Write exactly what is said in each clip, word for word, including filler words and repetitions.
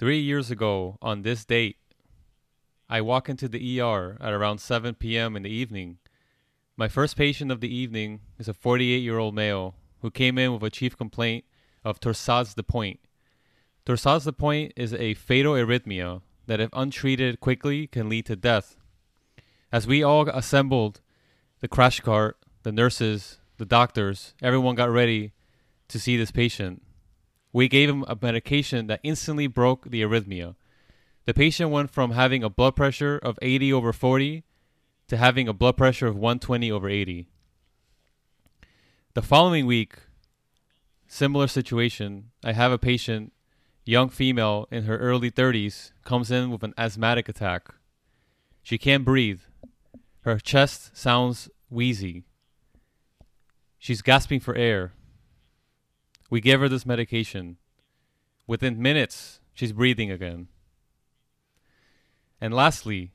Three years ago, on this date, I walk into the E R at around seven p.m. in the evening. My first patient of the evening is a forty-eight-year-old male who came in with a chief complaint of torsades de pointe. Torsades de pointe is a fatal arrhythmia that, if untreated quickly, can lead to death. As we all assembled, the crash cart, the nurses, the doctors, everyone got ready to see this patient. We gave him a medication that instantly broke the arrhythmia. The patient went from having a blood pressure of eighty over forty to having a blood pressure of one twenty over eighty. The following week, similar situation, I have a patient, young female in her early thirties, comes in with an asthmatic attack. She can't breathe. Her chest sounds wheezy. She's gasping for air. We give her this medication. Within minutes, she's breathing again. And lastly,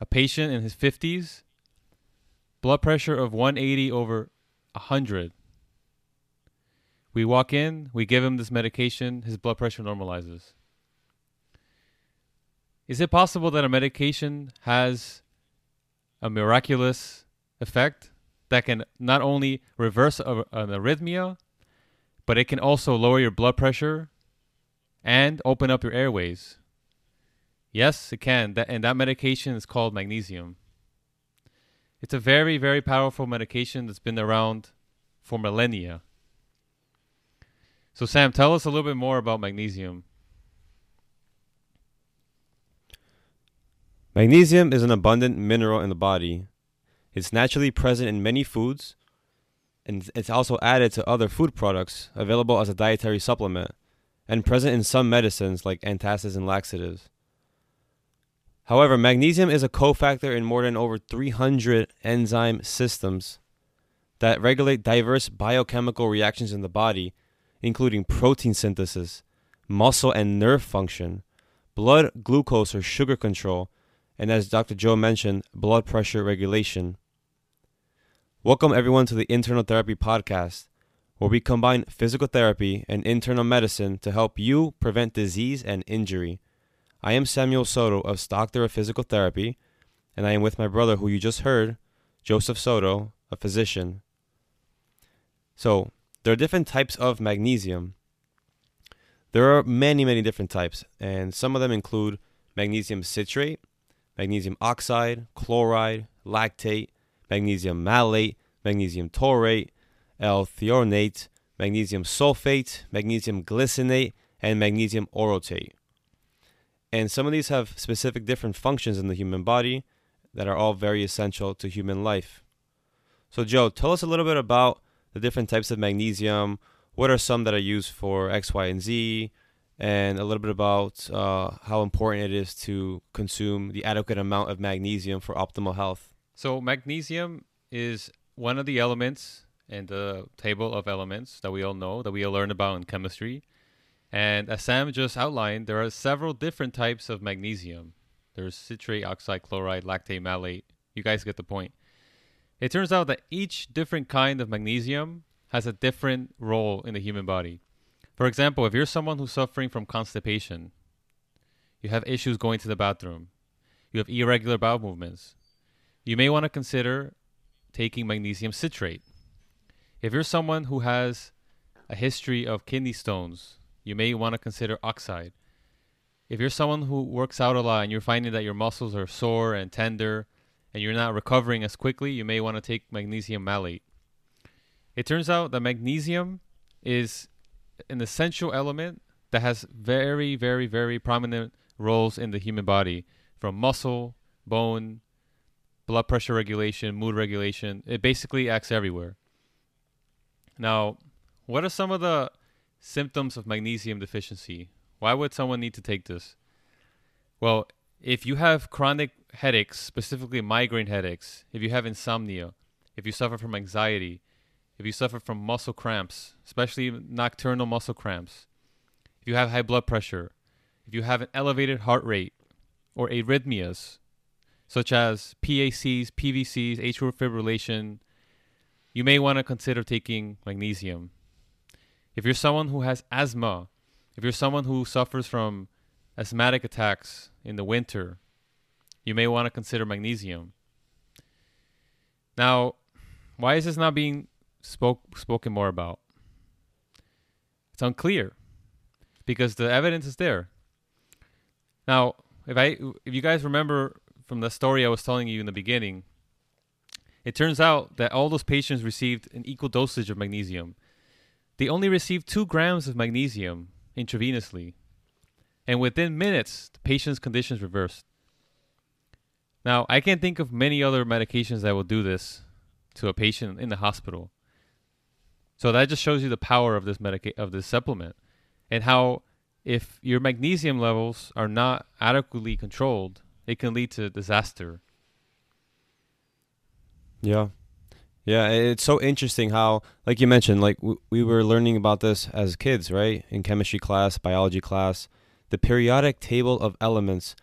a patient in his fifties, blood pressure of one eighty over one hundred. We walk in, we give him this medication, his blood pressure normalizes. Is it possible that a medication has a miraculous effect that can not only reverse a, an arrhythmia, but it can also lower your blood pressure and open up your airways? Yes, it can. That, and that medication is called magnesium. It's a very, very powerful medication that's been around for millennia. So, Sam, tell us a little bit more about magnesium. Magnesium is an abundant mineral in the body. It's naturally present in many foods, and it's also added to other food products available as a dietary supplement and present in some medicines like antacids and laxatives. However, magnesium is a cofactor in more than over three hundred enzyme systems that regulate diverse biochemical reactions in the body, including protein synthesis, muscle and nerve function, blood glucose or sugar control, and as Doctor Joe mentioned, blood pressure regulation. Welcome everyone to the Internal Therapy Podcast, where we combine physical therapy and internal medicine to help you prevent disease and injury. I am Samuel Soto of Doctor of Physical Therapy, and I am with my brother who you just heard, Joseph Soto, a physician. So, there are different types of magnesium. There are many, many different types, and some of them include magnesium citrate, magnesium oxide, chloride, lactate, magnesium malate, magnesium taurate, L-theanate, magnesium sulfate, magnesium glycinate, and magnesium orotate. And some of these have specific different functions in the human body that are all very essential to human life. So Joe, tell us a little bit about the different types of magnesium. What are some that are used for X, Y, and Z? And a little bit about uh, how important it is to consume the adequate amount of magnesium for optimal health. So magnesium is one of the elements in the table of elements that we all know, that we all learn about in chemistry. And as Sam just outlined, there are several different types of magnesium. There's citrate, oxide, chloride, lactate, malate. You guys get the point. It turns out that each different kind of magnesium has a different role in the human body. For example, if you're someone who's suffering from constipation, you have issues going to the bathroom, you have irregular bowel movements, you may want to consider taking magnesium citrate. If you're someone who has a history of kidney stones, you may want to consider oxide. If you're someone who works out a lot and you're finding that your muscles are sore and tender and you're not recovering as quickly, you may want to take magnesium malate. It turns out that magnesium is an essential element that has very, very, very prominent roles in the human body, from muscle, bone, blood pressure regulation, mood regulation. It basically acts everywhere. Now, what are some of the symptoms of magnesium deficiency? Why would someone need to take this? Well, if you have chronic headaches, specifically migraine headaches, if you have insomnia, if you suffer from anxiety, if you suffer from muscle cramps, especially nocturnal muscle cramps, if you have high blood pressure, if you have an elevated heart rate or arrhythmias, such as P A Cs, P V Cs, atrial fibrillation, you may want to consider taking magnesium. If you're someone who has asthma, if you're someone who suffers from asthmatic attacks in the winter, you may want to consider magnesium. Now, why is this not being spoke, spoken more about? It's unclear because the evidence is there. Now, if I, if you guys remember from the story I was telling you in the beginning, it turns out that all those patients received an equal dosage of magnesium. They only received two grams of magnesium intravenously. And within minutes, the patient's conditions reversed. Now, I can't think of many other medications that will do this to a patient in the hospital. So that just shows you the power of this medica- of this supplement, and how if your magnesium levels are not adequately controlled, it can lead to disaster. Yeah. Yeah, it's so interesting how, like you mentioned, like w- we were learning about this as kids, right? In chemistry class, biology class, the periodic table of elements.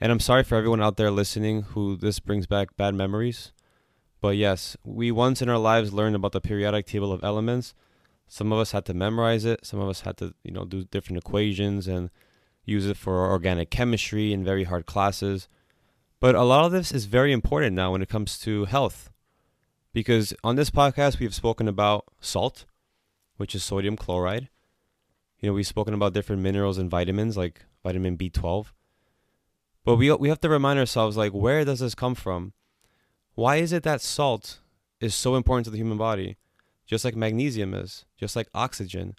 And I'm sorry for everyone out there listening who this brings back bad memories. But yes, we once in our lives learned about the periodic table of elements. Some of us had to memorize it. Some of us had to, you know, do different equations and use it for organic chemistry and very hard classes. But a lot of this is very important now when it comes to health. Because on this podcast, we've spoken about salt, which is sodium chloride. You know, we've spoken about different minerals and vitamins like vitamin B twelve. But we we have to remind ourselves, like, where does this come from? Why is it that salt is so important to the human body? Just like magnesium is, just like oxygen.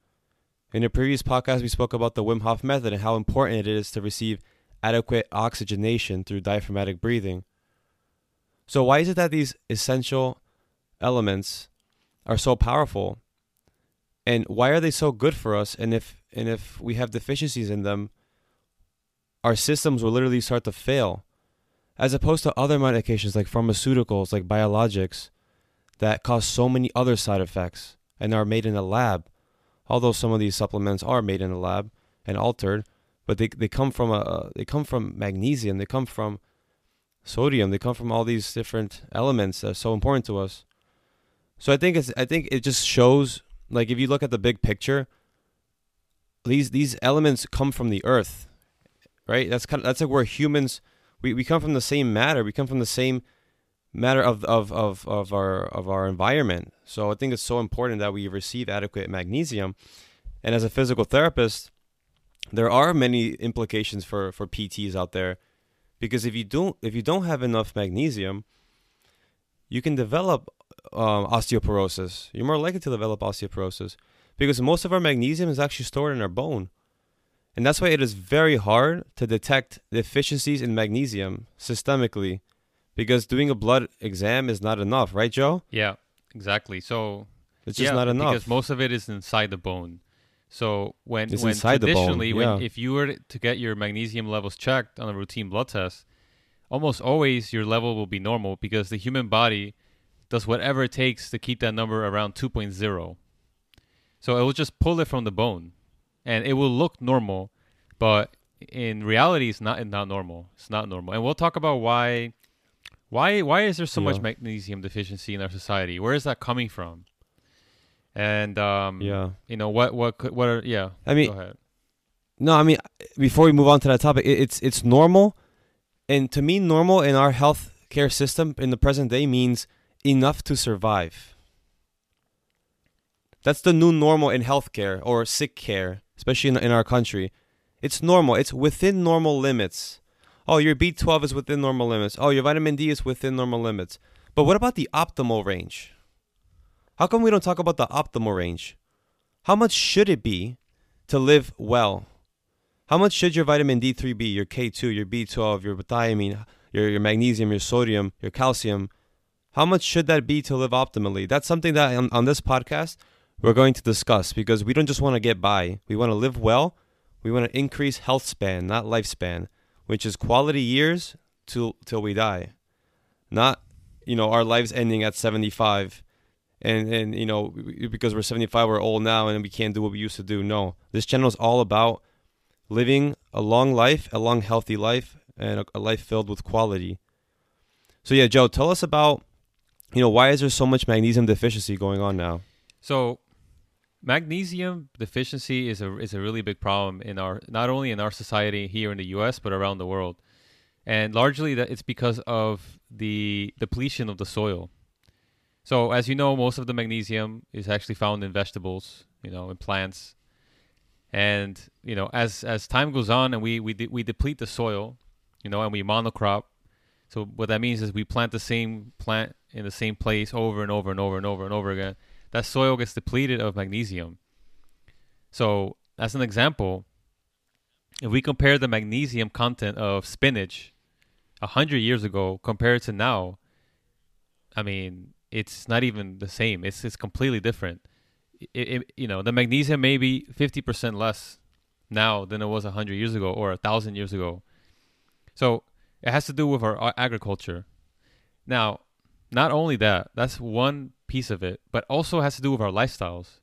In a previous podcast, we spoke about the Wim Hof method and how important it is to receive adequate oxygenation through diaphragmatic breathing. So why is it that these essential elements are so powerful? And why are they so good for us? And if and if we have deficiencies in them, our systems will literally start to fail, as opposed to other medications like pharmaceuticals, like biologics, that cause so many other side effects and are made in a lab. Although some of these supplements are made in a lab and altered, but they they come from a they come from magnesium, they come from sodium, they come from all these different elements that are so important to us. So I think it's I think it just shows, like, if you look at the big picture, these these elements come from the earth. Right? That's kind of, that's like where humans, we, we come from the same matter. We come from the same matter of, of, of, of our of our environment. So I think it's so important that we receive adequate magnesium. And as a physical therapist, there are many implications for, for P Ts out there, because if you don't if you don't have enough magnesium, you can develop um, osteoporosis. You're more likely to develop osteoporosis because most of our magnesium is actually stored in our bone. And that's why it is very hard to detect deficiencies in magnesium systemically, because doing a blood exam is not enough, right, Joe? Yeah, exactly. So it's just yeah, not enough because most of it is inside the bone. So when, it's when traditionally, bone, yeah. when if you were to get your magnesium levels checked on a routine blood test, almost always your level will be normal because the human body does whatever it takes to keep that number around two point zero. So it will just pull it from the bone. And it will look normal, but in reality, it's not not normal. It's not normal. And we'll talk about why, why, why is there so yeah. much magnesium deficiency in our society? Where is that coming from? And um, yeah, you know what, what, could, what are yeah? I mean, go ahead. no, I mean, before we move on to that topic, it, it's it's normal, and to me, normal in our healthcare system in the present day means enough to survive. That's the new normal in healthcare or sick care, especially in, in our country. It's normal. It's within normal limits. Oh, your B twelve is within normal limits. Oh, your vitamin D is within normal limits. But what about the optimal range? How come we don't talk about the optimal range? How much should it be to live well? How much should your vitamin D three be, your K two, your B twelve, your thiamine, your, your magnesium, your sodium, your calcium? How much should that be to live optimally? That's something that on, on this podcast we're going to discuss, because we don't just want to get by. We want to live well. We want to increase health span, not lifespan, which is quality years till till we die. Not, you know, our lives ending at seventy-five and, and you know, because we're seventy-five, we're old now and we can't do what we used to do. No, this channel is all about living a long life, a long healthy life, and a, a life filled with quality. So yeah, Joe, tell us about, you know, why is there so much magnesium deficiency going on now? So Magnesium deficiency is a is a really big problem in our not only in our society here in the U S but around the world, and largely that it's because of the depletion of the soil. So as you know, most of the magnesium is actually found in vegetables, you know, in plants, and you know as as time goes on and we we de- we deplete the soil, you know, and we monocrop. So what that means is we plant the same plant in the same place over and over and over and over and over again. That soil gets depleted of magnesium. So as an example, if we compare the magnesium content of spinach one hundred years ago compared to now, I mean, it's not even the same. It's it's completely different. It, it, you know, the magnesium may be fifty percent less now than it was one hundred years ago or one thousand years ago. So it has to do with our agriculture. Now, not only that, that's one piece of it, but also has to do with our lifestyles.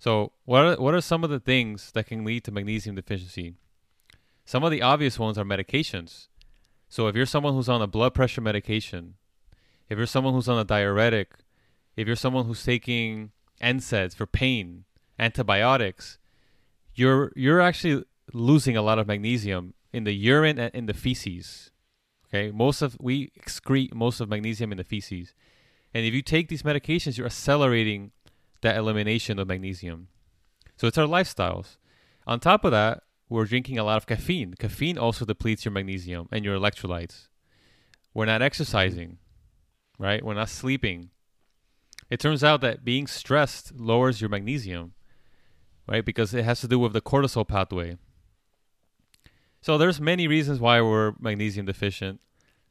So what are, what are some of the things that can lead to magnesium deficiency? Some of the obvious ones are medications. So if you're someone who's on a blood pressure medication, if you're someone who's on a diuretic, if you're someone who's taking N SAIDs for pain, antibiotics, you're you're actually losing a lot of magnesium in the urine and in the feces. Okay, most of we excrete most of magnesium in the feces. And if you take these medications, you're accelerating that elimination of magnesium. So it's our lifestyles. On top of that, we're drinking a lot of caffeine. Caffeine also depletes your magnesium and your electrolytes. We're not exercising, right? We're not sleeping. It turns out that being stressed lowers your magnesium, right? Because it has to do with the cortisol pathway. So there's many reasons why we're magnesium deficient.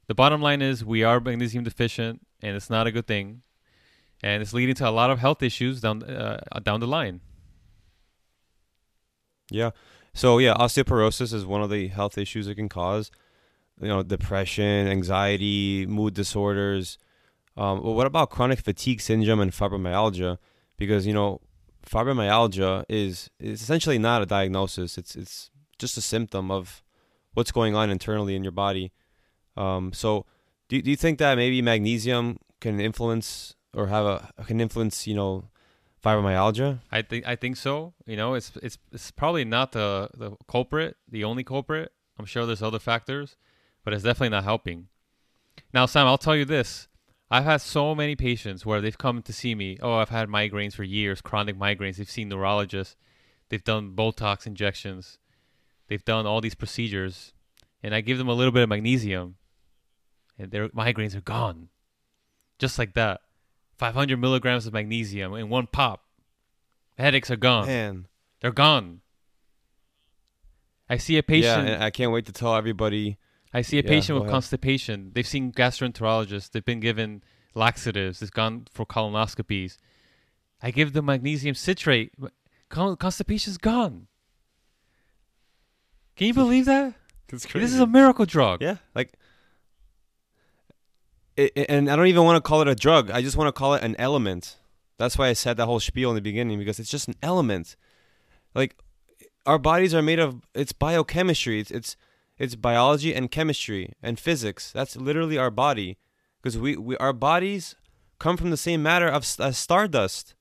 The bottom line is we are magnesium deficient, and it's not a good thing, and it's leading to a lot of health issues down uh, down the line. Yeah, so yeah, osteoporosis is one of the health issues it can cause. You know, depression, anxiety, mood disorders. Um, well, what about chronic fatigue syndrome and fibromyalgia? Because you know, fibromyalgia is is essentially not a diagnosis. It's it's just a symptom of what's going on internally in your body. Um, so do, do you think that maybe magnesium can influence or have a, can influence, you know, fibromyalgia? I think, I think so. You know, it's, it's, it's probably not the, the culprit, the only culprit. I'm sure there's other factors, but it's definitely not helping. Now, Sam, I'll tell you this. I've had so many patients where they've come to see me. Oh, I've had migraines for years, chronic migraines. They've seen neurologists. They've done Botox injections. They've done all these procedures, and I give them a little bit of magnesium, and their migraines are gone. Just like that. five hundred milligrams of magnesium in one pop. Headaches are gone. Man. They're gone. I see a patient. Yeah, and I can't wait to tell everybody. I see a yeah, patient with ahead. constipation. They've seen gastroenterologists. They've been given laxatives. They've gone for colonoscopies. I give them magnesium citrate. Constipation's gone. Can you believe that? It's crazy. This is a miracle drug. Yeah, like, it, and I don't even want to call it a drug. I just want to call it an element. That's why I said that whole spiel in the beginning, because it's just an element. Like, our bodies are made of, it's biochemistry. It's it's, it's biology and chemistry and physics. That's literally our body, because we, we our bodies come from the same matter of as stardust.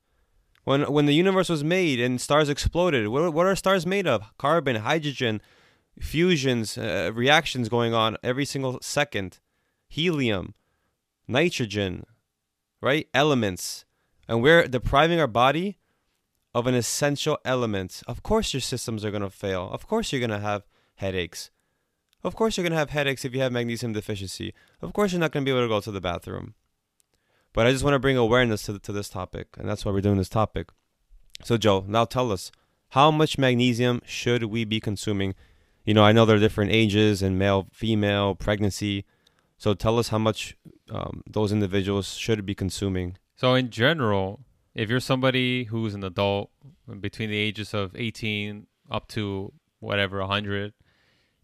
When when the universe was made and stars exploded, what what are stars made of? Carbon, hydrogen. Fusions, uh, reactions going on every single second. Helium, nitrogen, right? Elements. And we're depriving our body of an essential element. Of course your systems are going to fail. Of course you're going to have headaches. Of course you're going to have headaches if you have magnesium deficiency. Of course you're not going to be able to go to the bathroom. But I just want to bring awareness to, the, to this topic. And that's why we're doing this topic. So Joe, now tell us, how much magnesium should we be consuming? You know, I know there are different ages and male, female, pregnancy. So tell us how much um, those individuals should be consuming. So in general, if you're somebody who's an adult between the ages of eighteen up to whatever, one hundred,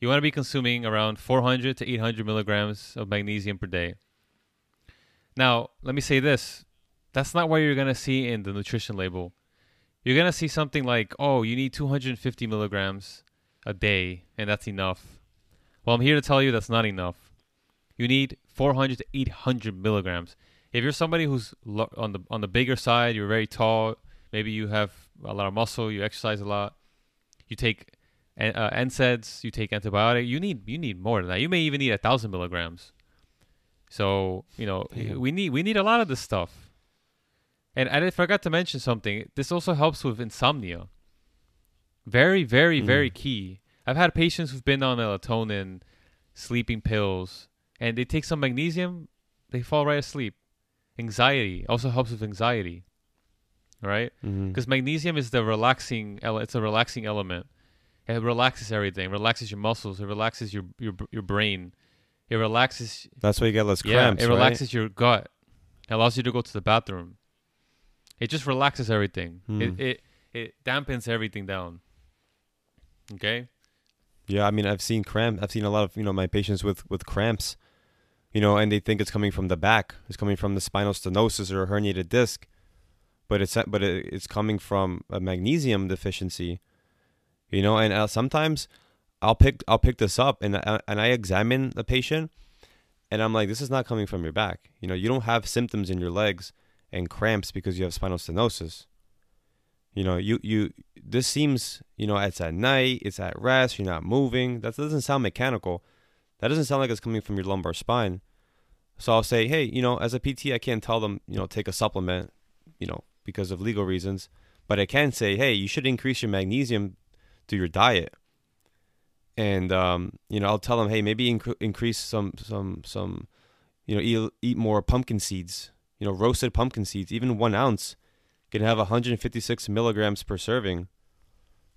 you want to be consuming around four hundred to eight hundred milligrams of magnesium per day. Now, let me say this. That's not what you're going to see in the nutrition label. You're going to see something like, oh, you need two hundred fifty milligrams a day, and that's enough. Well, I'm here to tell you that's not enough. You need four hundred to eight hundred milligrams. If you're somebody who's lo- on the on the bigger side, you're very tall, maybe you have a lot of muscle, you exercise a lot, you take uh, N SAIDs, you take antibiotic. You need you need more than that. You may even need a thousand milligrams. So you know Damn. we need we need a lot of this stuff. And I forgot to mention something. This also helps with insomnia. Very very mm. very key. I've had patients who've been on melatonin, sleeping pills, and they take some magnesium, they fall right asleep. Anxiety also helps with anxiety, right? Because mm-hmm. magnesium is the relaxing. Ele- it's a relaxing element. It relaxes everything. It relaxes your muscles. It relaxes your your your brain. It relaxes. That's why you get less cramps. Yeah, it relaxes right? your gut. It allows you to go to the bathroom. It just relaxes everything. Mm. It, it it dampens everything down. Okay. Yeah, I mean, I've seen cramp. I've seen a lot of you know my patients with with cramps. You know, and they think it's coming from the back. It's coming from the spinal stenosis or a herniated disc, but it's but it, it's coming from a magnesium deficiency. You know, and uh, sometimes I'll pick I'll pick this up and I, and I examine the patient, and I'm like, this is not coming from your back. You know, you don't have symptoms in your legs and cramps because you have spinal stenosis. You know, you you this seems you know it's at night, it's at rest, you're not moving. That doesn't sound mechanical. That doesn't sound like it's coming from your lumbar spine. So I'll say, hey, you know, as a P T, I can't tell them, you know, take a supplement, you know, because of legal reasons. But I can say, hey, you should increase your magnesium through your diet. And, um, you know, I'll tell them, hey, maybe inc- increase some, some, some, you know, eat, eat more pumpkin seeds, you know, roasted pumpkin seeds. Even one ounce can have one hundred fifty-six milligrams per serving.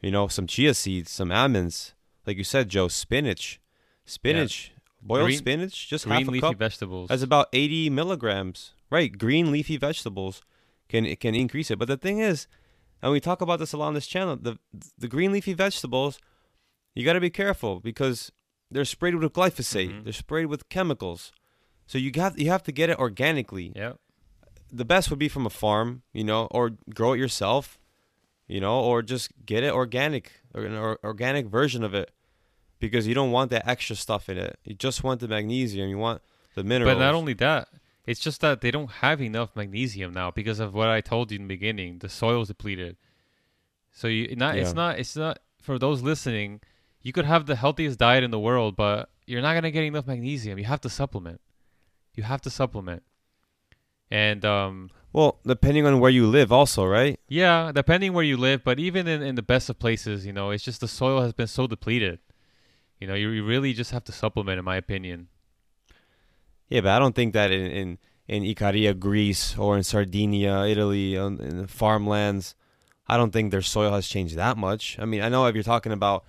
You know, some chia seeds, some almonds. Like you said, Joe, spinach. Spinach, yeah. boiled green, spinach, just half a cup. Green leafy vegetables. That's about eighty milligrams, right? Green leafy vegetables can can increase it. But the thing is, and we talk about this a lot on this channel, the the green leafy vegetables, you got to be careful because they're sprayed with glyphosate. Mm-hmm. They're sprayed with chemicals, so you got you have to get it organically. Yeah. The best would be from a farm, you know, or grow it yourself, you know, or just get it organic or an or, organic version of it. Because you don't want that extra stuff in it. You just want the magnesium. You want the minerals. But not only that, it's just that they don't have enough magnesium now because of what I told you in the beginning. The soil's depleted. So you not yeah. it's not it's not for those listening, you could have the healthiest diet in the world, but you're not gonna get enough magnesium. You have to supplement. You have to supplement. And um well, depending on where you live also, right? Yeah, depending where you live, but even in, in the best of places, you know, it's just the soil has been so depleted. You know, you really just have to supplement, in my opinion. Yeah, but I don't think that in, in, in Ikaria, Greece, or in Sardinia, Italy, on, in the farmlands, I don't think their soil has changed that much. I mean, I know if you're talking about,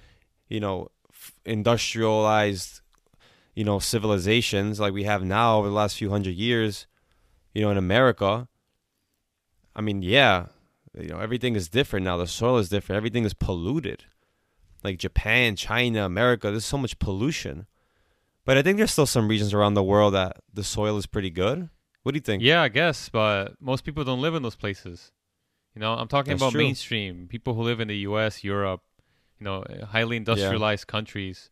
you know, f- industrialized, you know, civilizations like we have now over the last few hundred years, you know, in America, I mean, yeah, you know, everything is different now. The soil is different. Everything is polluted. Like Japan, China, America, there's so much pollution. But I think there's still some regions around the world that the soil is pretty good. What do you think? Yeah, I guess, but most people don't live in those places. You know, I'm talking That's about true. mainstream, people who live in the U S, Europe, you know, highly industrialized yeah. countries.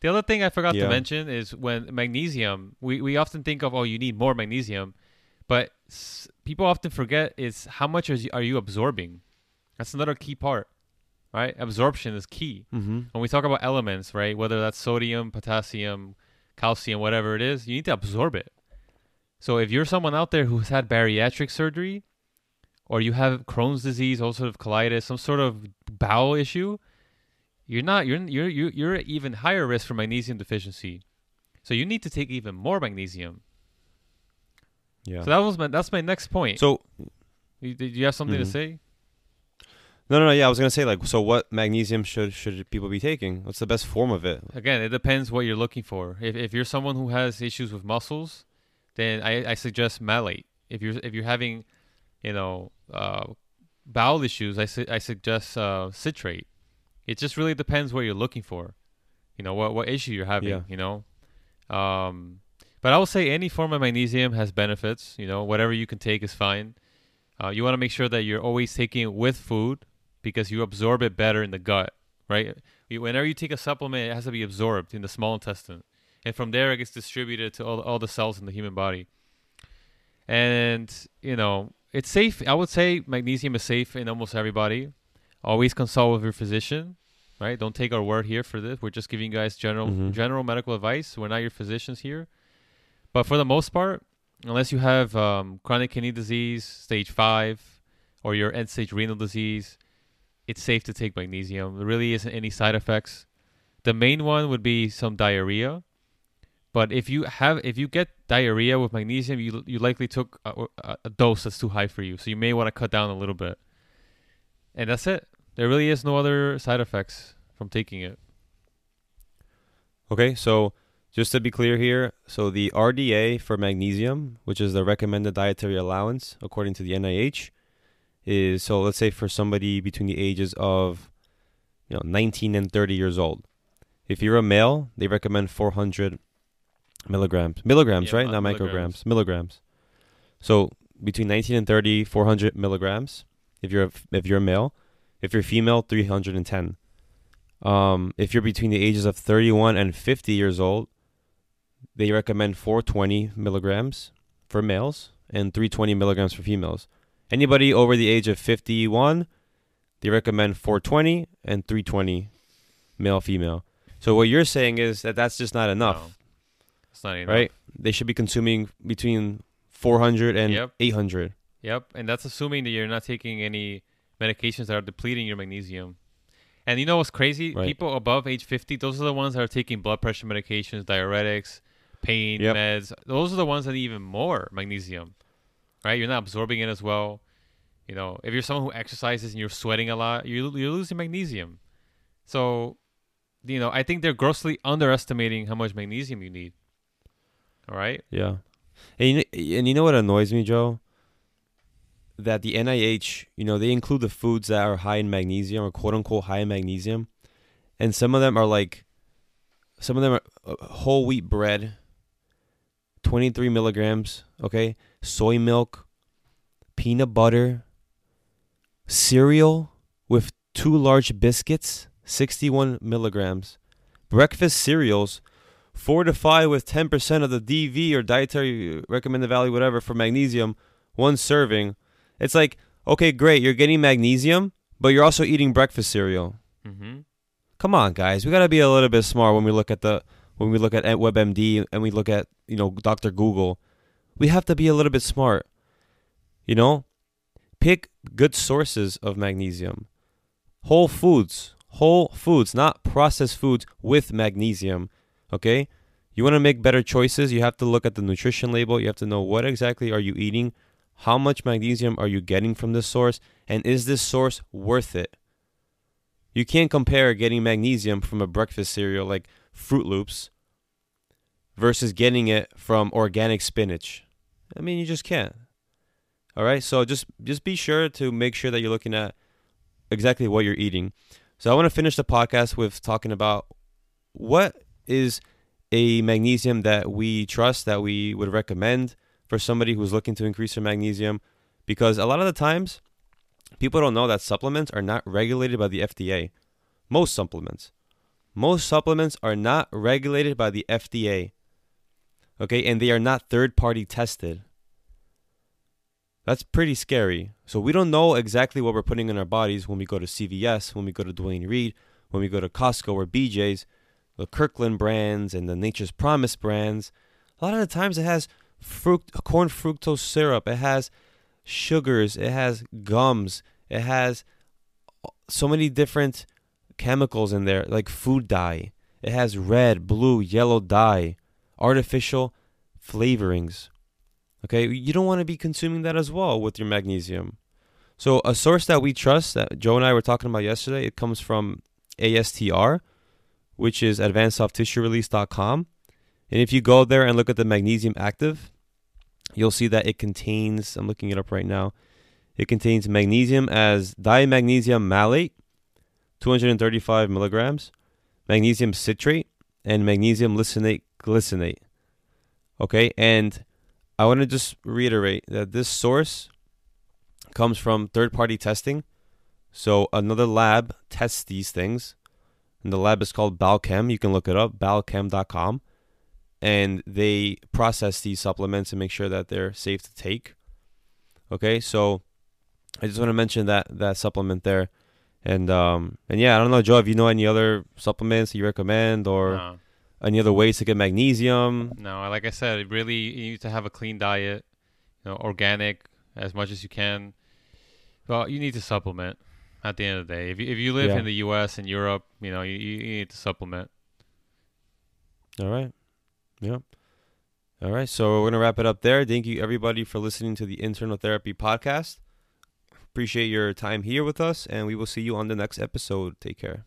The other thing I forgot yeah. to mention is when magnesium, we, we often think of, oh, you need more magnesium. But s- people often forget is how much are you, are you absorbing? That's another key part. Right, absorption is key. Mm-hmm. When we talk about elements, right, whether that's sodium, potassium, calcium, whatever it is, you need to absorb it. So if you're someone out there who's had bariatric surgery, or you have Crohn's disease, ulcerative colitis, some sort of bowel issue, you're not you're you're you're at even higher risk for magnesium deficiency. So you need to take even more magnesium. Yeah. So that was my that's my next point. So, you, did you have something mm-hmm. to say? No, no, no. Yeah, I was gonna say like, so what magnesium should should people be taking? What's the best form of it? Again, it depends what you're looking for. If if you're someone who has issues with muscles, then I, I suggest malate. If you're if you're having, you know, uh, bowel issues, I su- I suggest uh, citrate. It just really depends what you're looking for. You know what what issue you're having. Yeah. You know, um, but I will say any form of magnesium has benefits. You know, whatever you can take is fine. Uh, you want to make sure that you're always taking it with food, because you absorb it better in the gut, right? Whenever you take a supplement, it has to be absorbed in the small intestine. And from there, it gets distributed to all, all the cells in the human body. And, you know, it's safe. I would say magnesium is safe in almost everybody. Always consult with your physician, right? Don't take our word here for this. We're just giving you guys general mm-hmm. general medical advice. We're not your physicians here. But for the most part, unless you have um, chronic kidney disease, stage five, or your end-stage renal disease, it's safe to take magnesium. There really isn't any side effects. The main one would be some diarrhea. But if you have, if you get diarrhea with magnesium, you you likely took a, a dose that's too high for you. So you may want to cut down a little bit. And that's it. There really is no other side effects from taking it. Okay, so just to be clear here, so the R D A for magnesium, which is the recommended dietary allowance according to the N I H, is, so let's say for somebody between the ages of, you know, nineteen and thirty years old. If you're a male, they recommend four hundred milligrams. Milligrams, yeah, right? Not, not micrograms. Milligrams. Milligrams. So between nineteen and thirty, four hundred milligrams. If you're a, if you're a male, if you're female, three hundred ten. Um, if you're between the ages of thirty-one and fifty years old, they recommend four hundred twenty milligrams for males and three hundred twenty milligrams for females. Anybody over the age of fifty-one, they recommend four hundred twenty and three hundred twenty male, female. So what you're saying is that that's just not enough. No, it's not enough. Right? They should be consuming between four hundred and yep. eight hundred. Yep, and that's assuming that you're not taking any medications that are depleting your magnesium. And you know what's crazy? Right. People above age fifty, those are the ones that are taking blood pressure medications, diuretics, pain yep. meds. Those are the ones that need even more magnesium, right? You're not absorbing it as well. You know, if you're someone who exercises and you're sweating a lot, you're, you're losing magnesium. So, you know, I think they're grossly underestimating how much magnesium you need. All right? Yeah. And you, and you know what annoys me, Joe? That the N I H, you know, they include the foods that are high in magnesium or quote unquote high in magnesium. And some of them are like, some of them are whole wheat bread, twenty-three milligrams, okay? Soy milk, peanut butter, cereal with two large biscuits, sixty-one milligrams. Breakfast cereals, fortify with ten percent of the D V or dietary recommended value, whatever, for magnesium, one serving. It's like, okay, great, you're getting magnesium, but you're also eating breakfast cereal. Mm-hmm. Come on, guys, we gotta be a little bit smart when we look at the when we look at WebMD and we look at, you know, Doctor Google. We have to be a little bit smart, you know. Pick good sources of magnesium, whole foods, whole foods, not processed foods with magnesium. Okay, you want to make better choices. You have to look at the nutrition label. You have to know what exactly are you eating. How much magnesium are you getting from this source? And is this source worth it? You can't compare getting magnesium from a breakfast cereal like Fruit Loops versus getting it from organic spinach. I mean, you just can't. All right, so just, just be sure to make sure that you're looking at exactly what you're eating. So I want to finish the podcast with talking about what is a magnesium that we trust, that we would recommend for somebody who's looking to increase their magnesium, because a lot of the times people don't know that supplements are not regulated by the F D A. Most supplements. Most supplements are not regulated by the F D A. Okay, and they are not third-party tested. That's pretty scary. So we don't know exactly what we're putting in our bodies when we go to C V S, when we go to Duane Reade, when we go to Costco or B J's, the Kirkland brands and the Nature's Promise brands. A lot of the times it has Fruct- corn fructose syrup, it has sugars, it has gums, it has so many different chemicals in there, like food dye. It has red, blue, yellow dye, artificial flavorings. Okay, you don't want to be consuming that as well with your magnesium. So a source that we trust, that Joe and I were talking about yesterday, it comes from A S T R, which is Advanced Soft Tissue Release dot com. And if you go there and look at the magnesium active, you'll see that it contains, I'm looking it up right now, it contains magnesium as dimagnesium malate, two hundred thirty-five milligrams, magnesium citrate, and magnesium lysinate glycinate. Okay, and I want to just reiterate that this source comes from third-party testing. So another lab tests these things, and the lab is called Balchem. You can look it up, balchem dot com. And they process these supplements and make sure that they're safe to take. Okay, so I just want to mention that that supplement there. And um and yeah, I don't know, Joe, if you know any other supplements you recommend, or no. any other ways to get magnesium? No, like I said, really you need to have a clean diet, you know, organic as much as you can. Well, you need to supplement at the end of the day. If you, if you live yeah. in the U S and Europe, you know, you, you need to supplement. All right. Yeah. All right. So we're going to wrap it up there. Thank you, everybody, for listening to the Internal Therapy Podcast. Appreciate your time here with us, and we will see you on the next episode. Take care.